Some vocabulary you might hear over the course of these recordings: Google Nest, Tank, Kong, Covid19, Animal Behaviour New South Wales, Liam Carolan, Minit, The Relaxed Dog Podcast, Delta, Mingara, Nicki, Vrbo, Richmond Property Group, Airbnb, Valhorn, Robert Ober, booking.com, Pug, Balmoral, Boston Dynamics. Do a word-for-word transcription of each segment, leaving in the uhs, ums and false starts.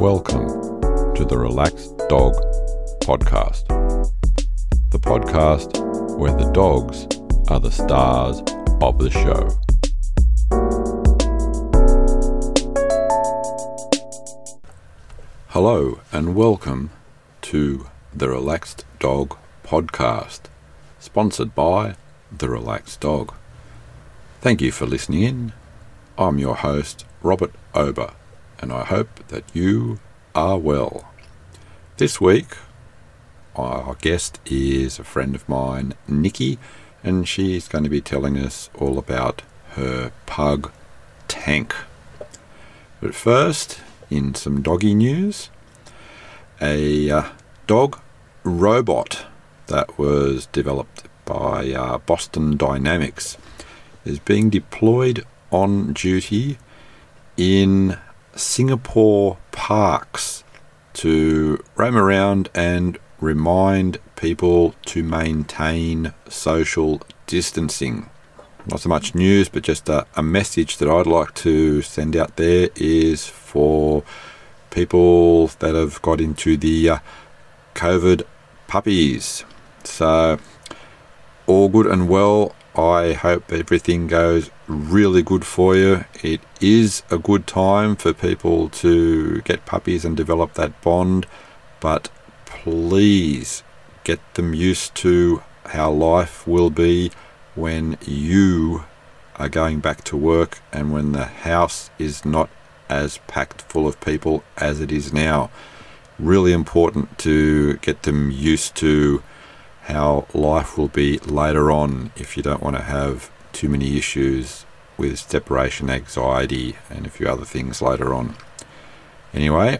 Welcome to the Relaxed Dog Podcast, the podcast where the dogs are the stars of the show. Hello and welcome to the Relaxed Dog Podcast, sponsored by The Relaxed Dog. Thank you for listening in. I'm your host, Robert Ober, and I hope that you are well. This week, our guest is a friend of mine, Nicki, and she's going to be telling us all about her pug, Tank. But first, in some doggy news, a uh, dog robot that was developed by uh, Boston Dynamics is being deployed on duty in Singapore parks to roam around and remind people to maintain social distancing. Not so much news, but just a, a message that I'd like to send out there is for people that have got into the uh, COVID puppies. So all good and well. I hope everything goes really good for you. It is a good time for people to get puppies and develop that bond, but please get them used to how life will be when you are going back to work and when the house is not as packed full of people as it is now. Really important to get them used to how life will be later on if you don't want to have too many issues with separation anxiety and a few other things later on. Anyway,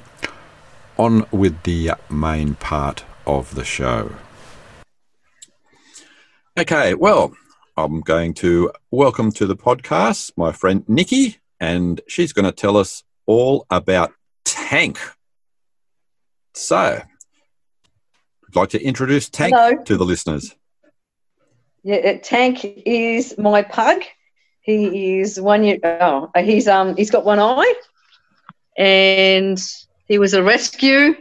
on with the main part of the show. Okay, well, I'm going to welcome to the podcast my friend Nicki, and she's going to tell us all about Tank. So, I'd like to introduce Tank Hello. to the listeners. Yeah, Tank is my pug. He is one year. Oh, he's um he's got one eye, and he was a rescue.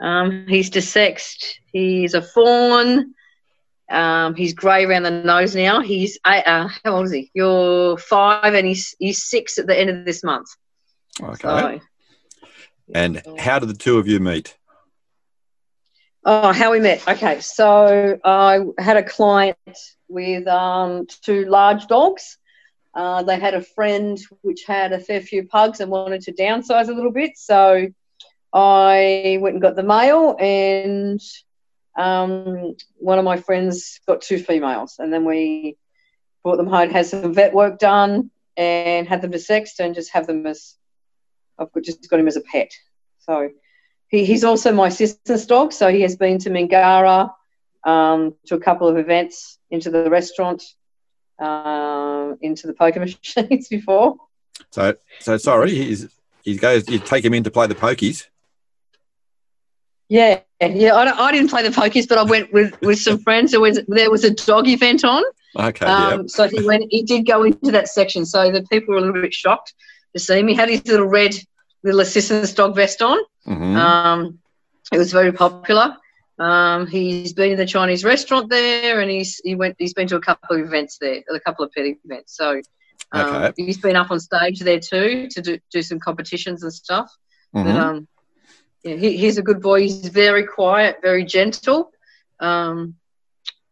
Um, he's dissexed. He's a fawn. Um, he's grey around the nose now. He's uh, how old is he? You're five, and he's he's six at the end of this month. Okay. So, and how did the two of you meet? Oh, how we met. Okay, so I had a client with um, two large dogs. Uh, they had a friend which had a fair few pugs and wanted to downsize a little bit. So I went and got the male, and um, one of my friends got two females, and then we brought them home, had some vet work done, and had them dissexed, and just have them as I've just got him as a pet. So. He, he's also my sister's dog, so he has been to Mingara, um, to a couple of events, into the restaurant, uh, into the poker machines before. So, so sorry, he's, he goes. You take him in to play the pokies. Yeah, yeah. I, I didn't play the pokies, but I went with, with some friends. There was there was a dog event on. Okay. Um, yep. So he went. He did go into that section. So the people were a little bit shocked to see him. He had his little red. little assistance dog vest on. Mm-hmm. Um, it was very popular. Um, he's been in the Chinese restaurant there, and he's he went. He's been to a couple of events there, a couple of pet events. So um, okay. He's been up on stage there too to do, do some competitions and stuff. Mm-hmm. But, um, yeah, he, he's a good boy. He's very quiet, very gentle. Um,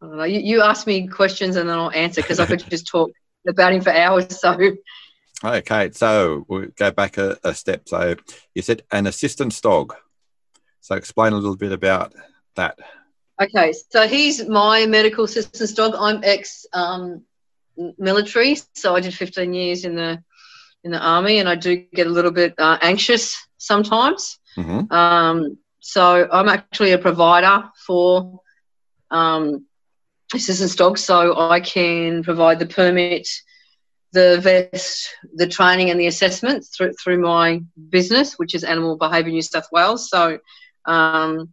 I don't know. You, you ask me questions and then I'll answer because I could just talk about him for hours. So. Okay, so we'll go back a, a step. So you said an assistance dog. So explain a little bit about that. Okay, so he's my medical assistance dog. I'm ex-military, um, so I did fifteen years in the in the army, and I do get a little bit uh, anxious sometimes. Mm-hmm. Um, so I'm actually a provider for um, assistance dogs, so I can provide the permit, the vest, the training and the assessments through through my business, which is Animal Behaviour New South Wales. So, um,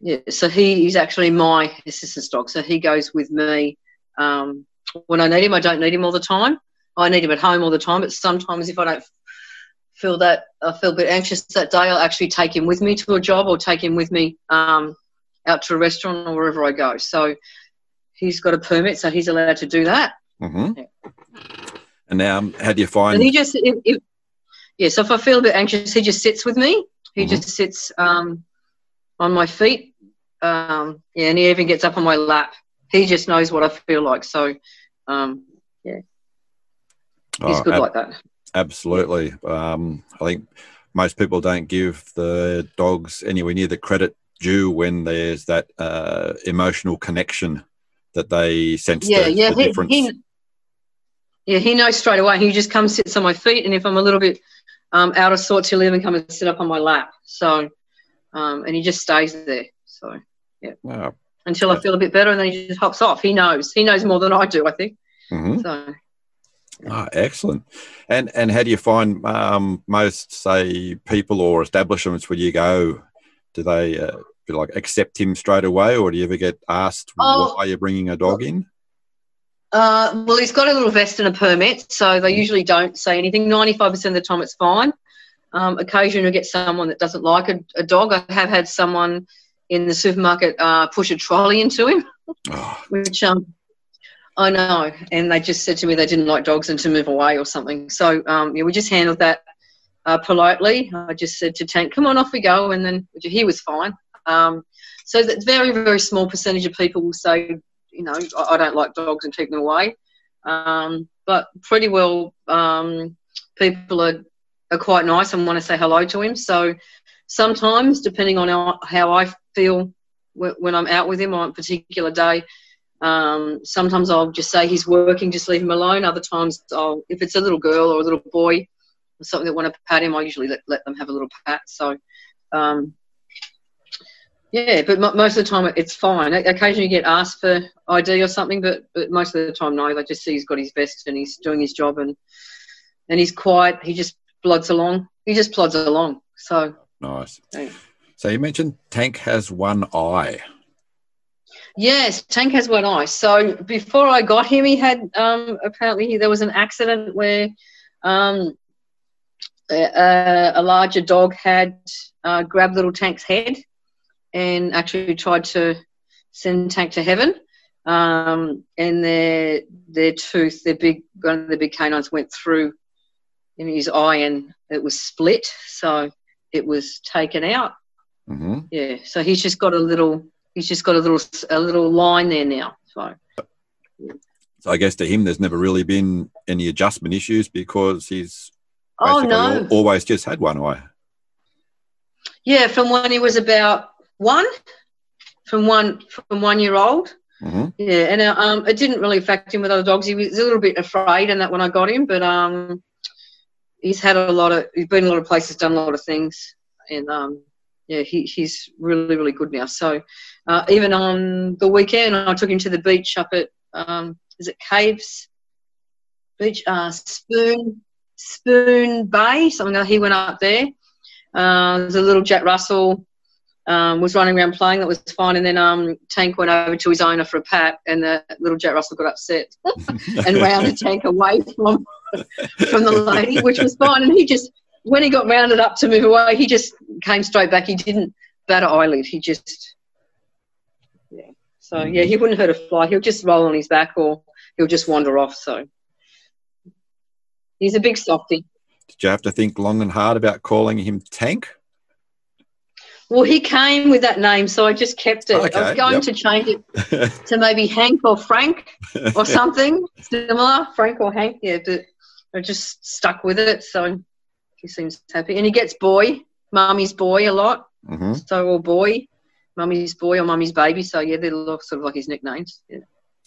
yeah, so he is actually my assistance dog. So he goes with me um, when I need him. I don't need him all the time. I need him at home all the time, but sometimes if I don't feel that I feel a bit anxious that day, I'll actually take him with me to a job or take him with me um, out to a restaurant or wherever I go. So he's got a permit, so he's allowed to do that. Mm-hmm. Yeah. And now, um, how do you find? And he just, it, it, yeah. So if I feel a bit anxious, he just sits with me. He mm-hmm. just sits um, on my feet. Um, yeah, and he even gets up on my lap. He just knows what I feel like. So, um, yeah, he's oh, good ab- like that. Absolutely. Um, I think most people don't give the dogs anywhere near the credit due when there's that uh, emotional connection that they sense. Yeah, the, yeah, the he, difference. He, yeah, he knows straight away. He just comes, sits on my feet, and if I'm a little bit um, out of sorts, he'll even come and sit up on my lap. So, um, and he just stays there. So, yeah, wow. Until I feel a bit better, and then he just hops off. He knows. He knows more than I do, I think. Mm-hmm. So. Ah, excellent. And and how do you find um, most, say, people or establishments where you go? Do they uh, like accept him straight away, or do you ever get asked oh, why you're bringing a dog in? Uh, well, he's got a little vest and a permit, so they usually don't say anything. ninety-five percent of the time it's fine. Um, occasionally you get someone that doesn't like a, a dog. I have had someone in the supermarket uh, push a trolley into him, oh. which um. I know, and they just said to me they didn't like dogs and to move away or something. So, um, yeah, we just handled that uh, politely. I just said to Tank, come on, off we go, and then he was fine. Um, so that very, very small percentage of people will say, you know, I, I don't like dogs and keep them away. Um, but pretty well um, people are, are quite nice and want to say hello to him. So sometimes, depending on how, how I feel w- when I'm out with him on a particular day, Um, sometimes I'll just say he's working, just leave him alone. Other times, I'll, if it's a little girl or a little boy or something that want to pat him, I usually let, let them have a little pat. So, um, yeah, but m- most of the time it's fine. Occasionally you get asked for I D or something, but, but most of the time, no, they just see he's got his vest and he's doing his job and and he's quiet. He just plods along. He just plods along. So nice. Yeah. So you mentioned Tank has one eye. Yes, Tank has one eye. So before I got him, he had um, apparently he, there was an accident where um, a, a larger dog had uh, grabbed little Tank's head and actually tried to send Tank to heaven. Um, and their their tooth, their big one of the big canines went through in his eye, and it was split. So it was taken out. Mm-hmm. Yeah. So he's just got a little. He's just got a little a little line there now. So. so I guess to him there's never really been any adjustment issues because he's oh, no. always just had one eye. Yeah, from when he was about one, from one from one year old. Mm-hmm. Yeah, and um, it didn't really affect him with other dogs. He was a little bit afraid in that when I got him, but um, he's had a lot of he's been a lot of places, done a lot of things, and um. Yeah, he, he's really, really good now. So uh, even on the weekend, I took him to the beach up at, um, is it Caves Beach? Uh, Spoon Spoon Bay, something like that. He went up there. Uh, there's a little Jack Russell um, was running around playing. That was fine. And then um, Tank went over to his owner for a pat, and the little Jack Russell got upset and rounded Tank away from from the lady, which was fine. And he just... When he got rounded up to move away, he just came straight back. He didn't bat an eyelid. He just, yeah. So, mm-hmm. yeah, he wouldn't hurt a fly. He'll just roll on his back or he'll just wander off. So he's a big softie. Did you have to think long and hard about calling him Tank? Well, he came with that name, so I just kept it. Okay, I was going yep. to change it to maybe Hank or Frank or something similar, Frank or Hank, yeah, but I just stuck with it, so... He seems happy. And he gets boy, mummy's boy a lot. Mm-hmm. So, or boy, mummy's boy or mummy's baby. So, yeah, they're sort of like his nicknames. Yeah.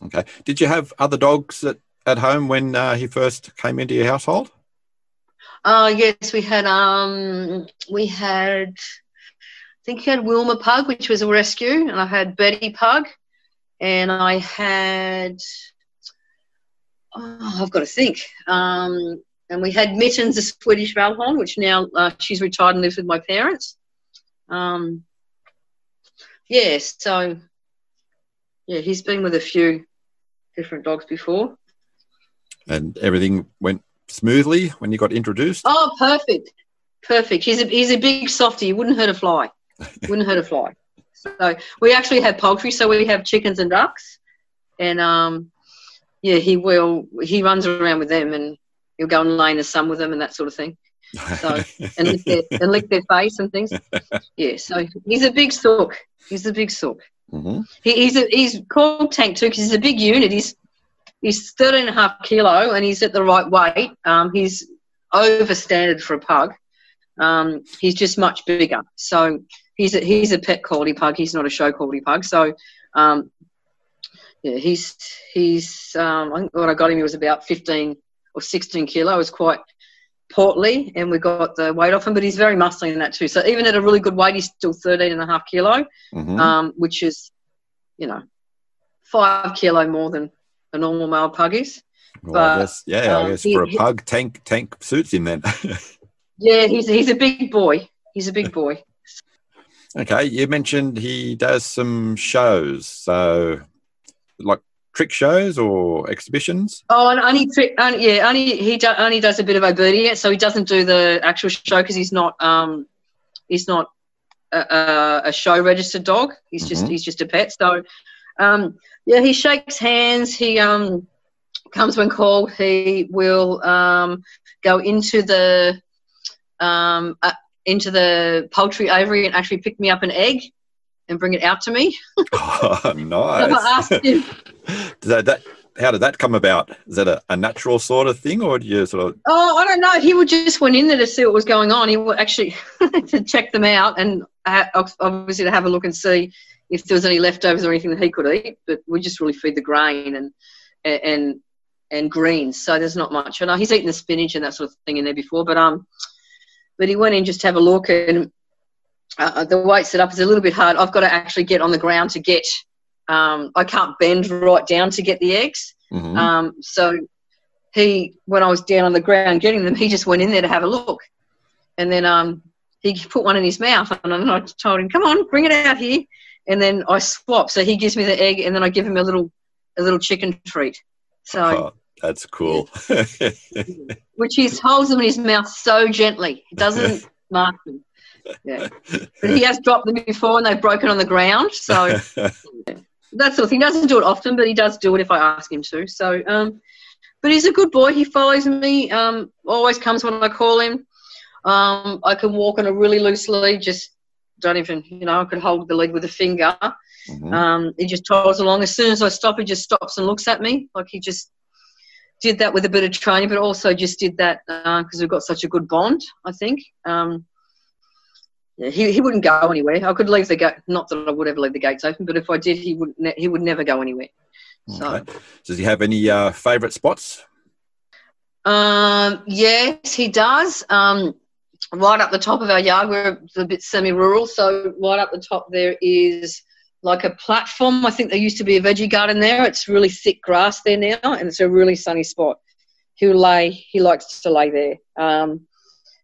Okay. Did you have other dogs at, at home when uh, he first came into your household? Oh, uh, yes. We had, um, we had, I think you had Wilma Pug, which was a rescue. And I had Betty Pug. And I had, oh, I've got to think. Um, And we had Mittens, a Swedish Valhorn, which now uh, she's retired and lives with my parents. Um, yeah, so, yeah, he's been with a few different dogs before. And everything went smoothly when you got introduced? Oh, perfect. Perfect. He's a, he's a big softie. You wouldn't hurt a fly. Wouldn't hurt a fly. So we actually have poultry. So we have chickens and ducks, and um, yeah, he will. He runs around with them, and he'll go and lay in the sun with them, and that sort of thing. So and lick their, and lick their face and things. Yeah. So he's a big sook. He's a big sook. Mm-hmm. He, he's a, he's called Tank too because he's a big unit. He's he's thirteen and a half kilo, and he's at the right weight. Um, he's over standard for a pug. Um, he's just much bigger. So he's a, he's a pet quality pug. He's not a show quality pug. So um, yeah, he's he's. Um, I think when I got him, he was about fifteen or sixteen kilo. It was quite portly, and we got the weight off him. But he's very muscly in that too. So even at a really good weight, he's still thirteen and a half kilo, mm-hmm. um, which is, you know, five kilo more than a normal male pug is. Well, but I guess, yeah, um, I guess he, for a pug, tank tank suits him then. Yeah, he's he's a big boy. He's a big boy. Okay, you mentioned he does some shows, so like trick shows or exhibitions. Oh, and only trick, and yeah, only he do, only does a bit of obedience, so he doesn't do the actual show because he's not um he's not a, a show registered dog. He's mm-hmm. just he's just a pet. So um yeah, he shakes hands. He um comes when called. He will um go into the Um, uh, into the poultry aviary and actually pick me up an egg and bring it out to me. Oh, nice. So I asked him, that, that, how did that come about? Is that a, a natural sort of thing, or do you sort of? Oh, I don't know. He would just went in there to see what was going on. He would actually to check them out and obviously to have a look and see if there was any leftovers or anything that he could eat. But we just really feed the grain and and and greens, so there's not much. And he's eaten the spinach and that sort of thing in there before, but um. But he went in just to have a look, and uh, the weight set up is a little bit hard. I've got to actually get on the ground to get um, – I can't bend right down to get the eggs. Mm-hmm. Um, so he – when I was down on the ground getting them, he just went in there to have a look. And then um, he put one in his mouth, and I told him, come on, bring it out here. And then I swap. So he gives me the egg, and then I give him a little a little chicken treat. So. Oh. That's cool. Which he holds them in his mouth so gently. He doesn't mark them. Yeah. But he has dropped them before and they've broken on the ground. So yeah. That sort of thing. He doesn't do it often, but he does do it if I ask him to. So, um, but he's a good boy. He follows me, um, always comes when I call him. Um, I can walk on a really loose lead, just don't even, you know, I could hold the lead with a finger. Mm-hmm. Um, he just toddles along. As soon as I stop, he just stops and looks at me like he just – did that with a bit of training, but also just did that because uh, we've got such a good bond, I think. Um, yeah, he, he wouldn't go anywhere. I could leave the gate. Not that I would ever leave the gates open, but if I did, he would ne- he would never go anywhere. So, okay. Does he have any uh, favourite spots? Um, yes, he does. Um, right up the top of our yard, we're a bit semi-rural, so right up the top there is like a platform. I think there used to be a veggie garden there. It's really thick grass there now, and it's a really sunny spot. He'll lay, he likes to lay there. Um,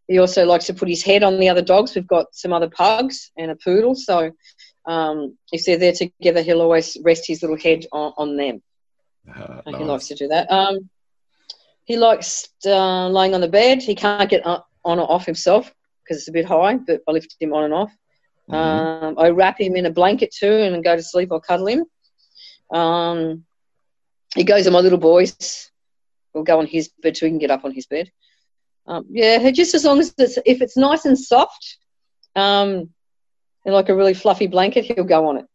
he also likes to put his head on the other dogs. We've got some other pugs and a poodle, so um, if they're there together, he'll always rest his little head on, on them. Uh, nice. He likes to do that. Um, he likes uh, laying on the bed. He can't get on or off himself because it's a bit high, but I lift him on and off. Mm-hmm. Um, I wrap him in a blanket too and go to sleep. I'll cuddle him. Um, he goes on my little boys. We'll go on his bed so he can get up on his bed. Um, yeah, just as long as it's, if it's nice and soft um, and like a really fluffy blanket, he'll go on it.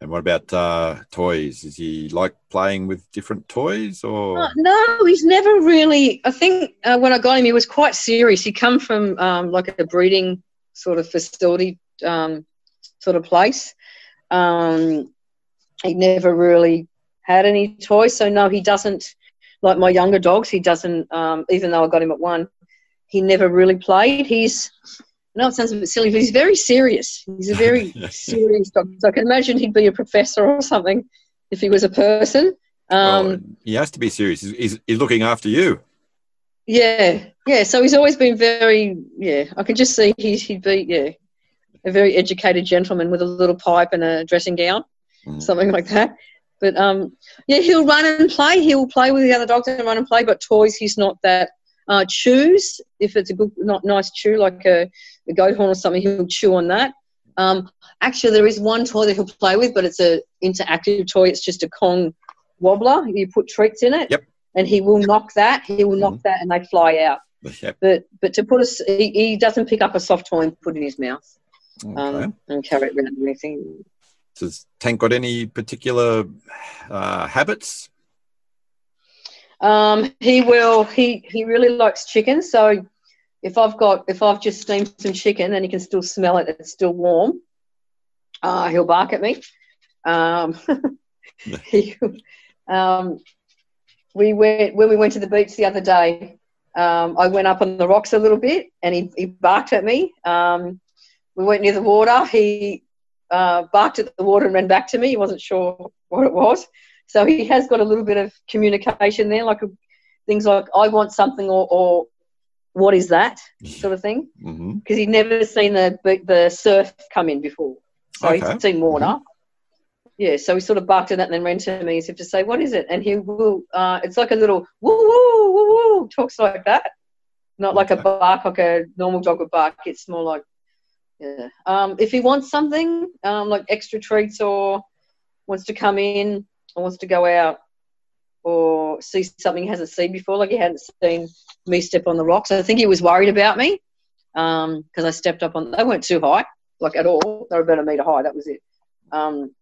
And what about uh, toys? Is he like playing with different toys or? Uh, no, he's never really. I think uh, when I got him, he was quite serious. He come from um, like a breeding sort of facility um, sort of place. Um, he never really had any toys, so no, he doesn't, like my younger dogs, he doesn't, um, even though I got him at one, he never really played. He's, I know it sounds a bit silly, but he's very serious. He's a very serious dog. So I can imagine he'd be a professor or something if he was a person. Um, well, he has to be serious. He's, he's looking after you. Yeah, yeah. So he's always been very, yeah, I can just see he, he'd be, yeah, a very educated gentleman with a little pipe and a dressing gown, mm. something like that. But, um, yeah, he'll run and play. He'll play with the other dogs and run and play, but toys he's not that Uh, chews, if it's a good, not nice chew, like a, a goat horn or something, he'll chew on that. Um, actually, there is one toy that he'll play with, but it's an interactive toy. It's just a Kong wobbler. You put treats in it, yep. and he will knock that. He will knock mm-hmm. that, and they fly out. Yep. But but to put a, he, he doesn't pick up a soft toy and put it in his mouth okay. um, and carry it around or anything. Does Tank got any particular uh, habits? Um, he will. He, he really likes chicken. So if I've got if I've just steamed some chicken and he can still smell it, it's still warm. Uh, he'll bark at me. Um, he, um, we went when we went to the beach the other day. Um, I went up on the rocks a little bit and he, he barked at me. Um, we went near the water. He uh, barked at the water and ran back to me. He wasn't sure what it was. So he has got a little bit of communication there, like things like I want something or, or what is that sort of thing, because mm-hmm. he'd never seen the the surf come in before. So okay. he'd seen water. Mm-hmm. Yeah, so he sort of barked at that and then ran to me as if to say, what is it? And he will, uh, it's like a little woo-woo, woo-woo, talks like that. Not like okay. a bark, like a normal dog would bark. It's more like, yeah. Um, if he wants something, um, like extra treats or wants to come in, or wants to go out or see something he hasn't seen before, like he hadn't seen me step on the rocks. I think he was worried about me because um, I stepped up on – they weren't too high, like at all. They were about a metre high. That was it. Um,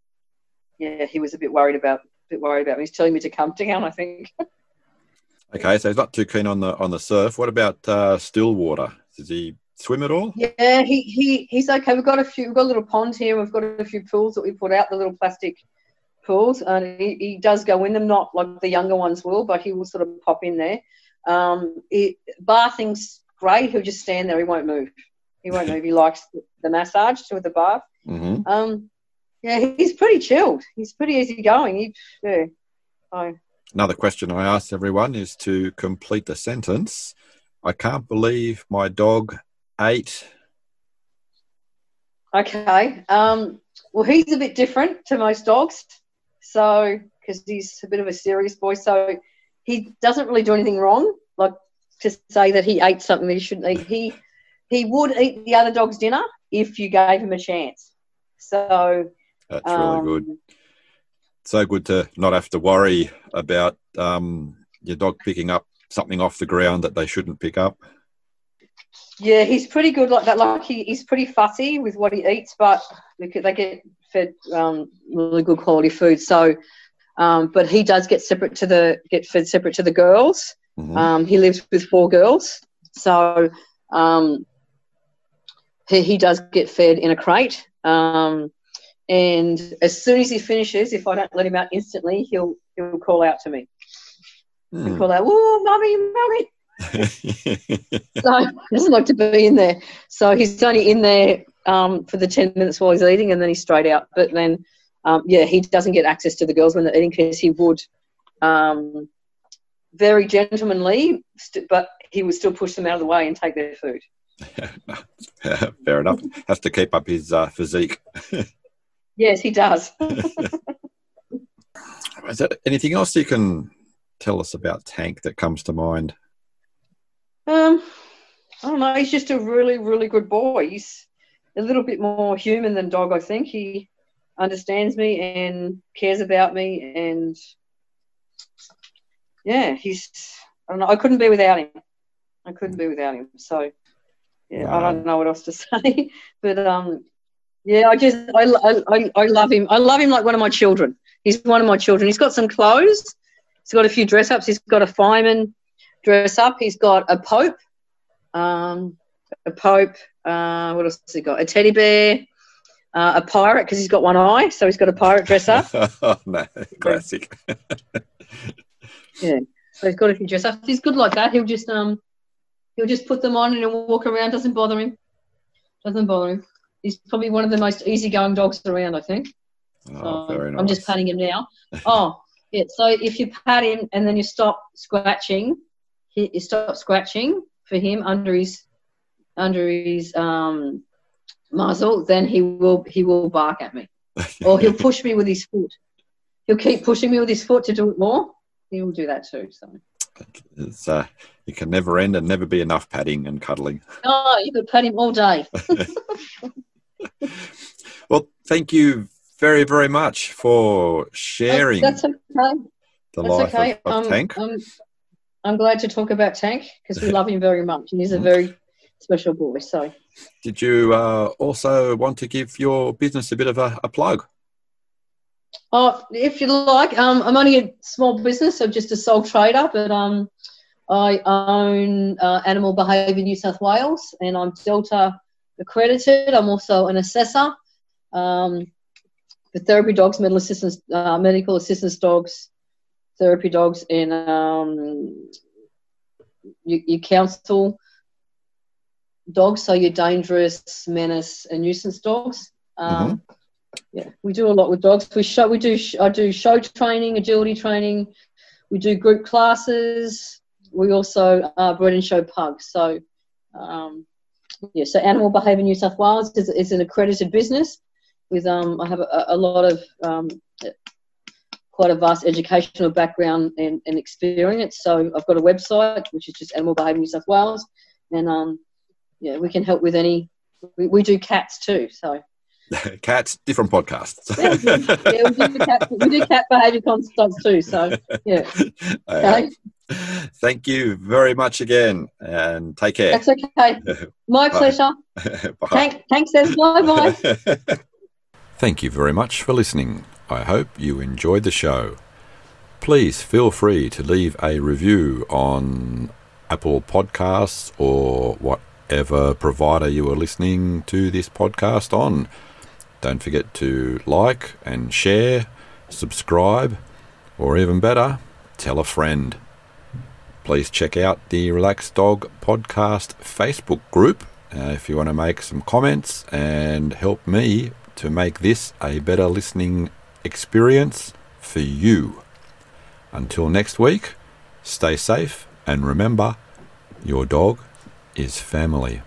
yeah, he was a bit worried about bit worried about me. He's telling me to come down, I think. Okay, so he's not too keen on the on the surf. What about uh, still water? Does he swim at all? Yeah, he, he he's okay. We've got a few. We've got a little pond here. We've got a few pools that we put out, the little plastic – pools, and he, he does go in them, not like the younger ones will, but he will sort of pop in there. Um, it, bathing's great. He'll just stand there. He won't move. He won't move. He likes the massage with the bath. Mm-hmm. Um, yeah, he's pretty chilled. He's pretty easygoing. He, yeah. I, Another question I asked everyone is to complete the sentence. I can't believe my dog ate. Okay. Um, well, he's a bit different to most dogs. So, because he's a bit of a serious boy, so he doesn't really do anything wrong, like to say that he ate something that he shouldn't eat. He he would eat the other dog's dinner if you gave him a chance. So that's um, really good. So good to not have to worry about um, your dog picking up something off the ground that they shouldn't pick up. Yeah, he's pretty good like that. Like he, he's pretty fussy with what he eats, but they get fed um, really good quality food. So, um, but he does get separate to the get fed separate to the girls. Mm-hmm. Um, he lives with four girls, so um, he he does get fed in a crate. Um, and as soon as he finishes, if I don't let him out instantly, he'll he'll call out to me. Mm. He'll call out, "Ooh, mummy, mummy." So he doesn't like to be in there, so he's only in there um, for the ten minutes while he's eating, and then he's straight out. But then um, yeah, he doesn't get access to the girls when they're eating, because he would um, very gentlemanly st- but he would still push them out of the way and take their food. Fair enough. Has to keep up his uh, physique. Yes, he does. Is there anything else you can tell us about Tank that comes to mind? Um, I don't know. He's just a really, really good boy. He's a little bit more human than dog, I think. He understands me and cares about me, and yeah, he's. I don't know. I couldn't be without him. I couldn't be without him. So yeah, wow. I don't know what else to say. But um, yeah, I just I, I I love him. I love him like one of my children. He's one of my children. He's got some clothes. He's got a few dress ups. He's got a fireman dress up. He's got a pope, um, a pope. Uh, what else has he got? A teddy bear, uh, a pirate, because he's got one eye, so he's got a pirate dress up. Oh, no, classic. Yeah, so he's got a few dress ups. He's good like that. He'll just um, he'll just put them on and he'll walk around. Doesn't bother him. Doesn't bother him. He's probably one of the most easygoing dogs around, I think. Oh, so very nice. I'm just patting him now. Oh, yeah. So if you pat him and then you stop scratching. He, he stopped scratching for him under his under his um, muzzle. Then he will he will bark at me, or he'll push me with his foot. He'll keep pushing me with his foot to do it more. He will do that too. So It's uh, it can never end and never be enough patting and cuddling. Oh, you could pat him all day. Well, thank you very, very much for sharing. That's, that's okay. The that's life okay. of, of um, Tank. Um, I'm glad to talk about Tank because we love him very much, and he's a very special boy. So, did you uh, also want to give your business a bit of a, a plug? Oh, if you like, um, I'm only a small business, so just a sole trader, but um, I own uh, Animal Behaviour New South Wales, and I'm Delta accredited. I'm also an assessor um, for therapy dogs, medical assistance, uh, medical assistance dogs, therapy dogs, and um, you, you counsel dogs, so your dangerous, menace, and nuisance dogs. Um, mm-hmm. Yeah, we do a lot with dogs. We show, we do. I do show training, agility training. We do group classes. We also uh, breed and show pugs. So, um, yeah. So, Animal Behaviour New South Wales is, is an accredited business. With um, I have a, a lot of um, quite a vast educational background and, and experience. So, I've got a website which is just Animal Behaviour New South Wales, and um, yeah, we can help with any. We, we do cats too. So. Cats, different podcasts. yeah, yeah, we do cat, we do cat behaviour consults too. So, yeah. Okay. Thank you very much again, and take care. That's okay. My bye. Pleasure. Bye. Tank, Tank says bye bye. Thank you very much for listening. I hope you enjoyed the show. Please feel free to leave a review on Apple Podcasts or whatever provider you are listening to this podcast on. Don't forget to like and share, subscribe, or even better, tell a friend. Please check out the Relaxed Dog Podcast Facebook group uh, if you want to make some comments and help me to make this a better listening experience for you. Until next week, stay safe and remember, your dog is family.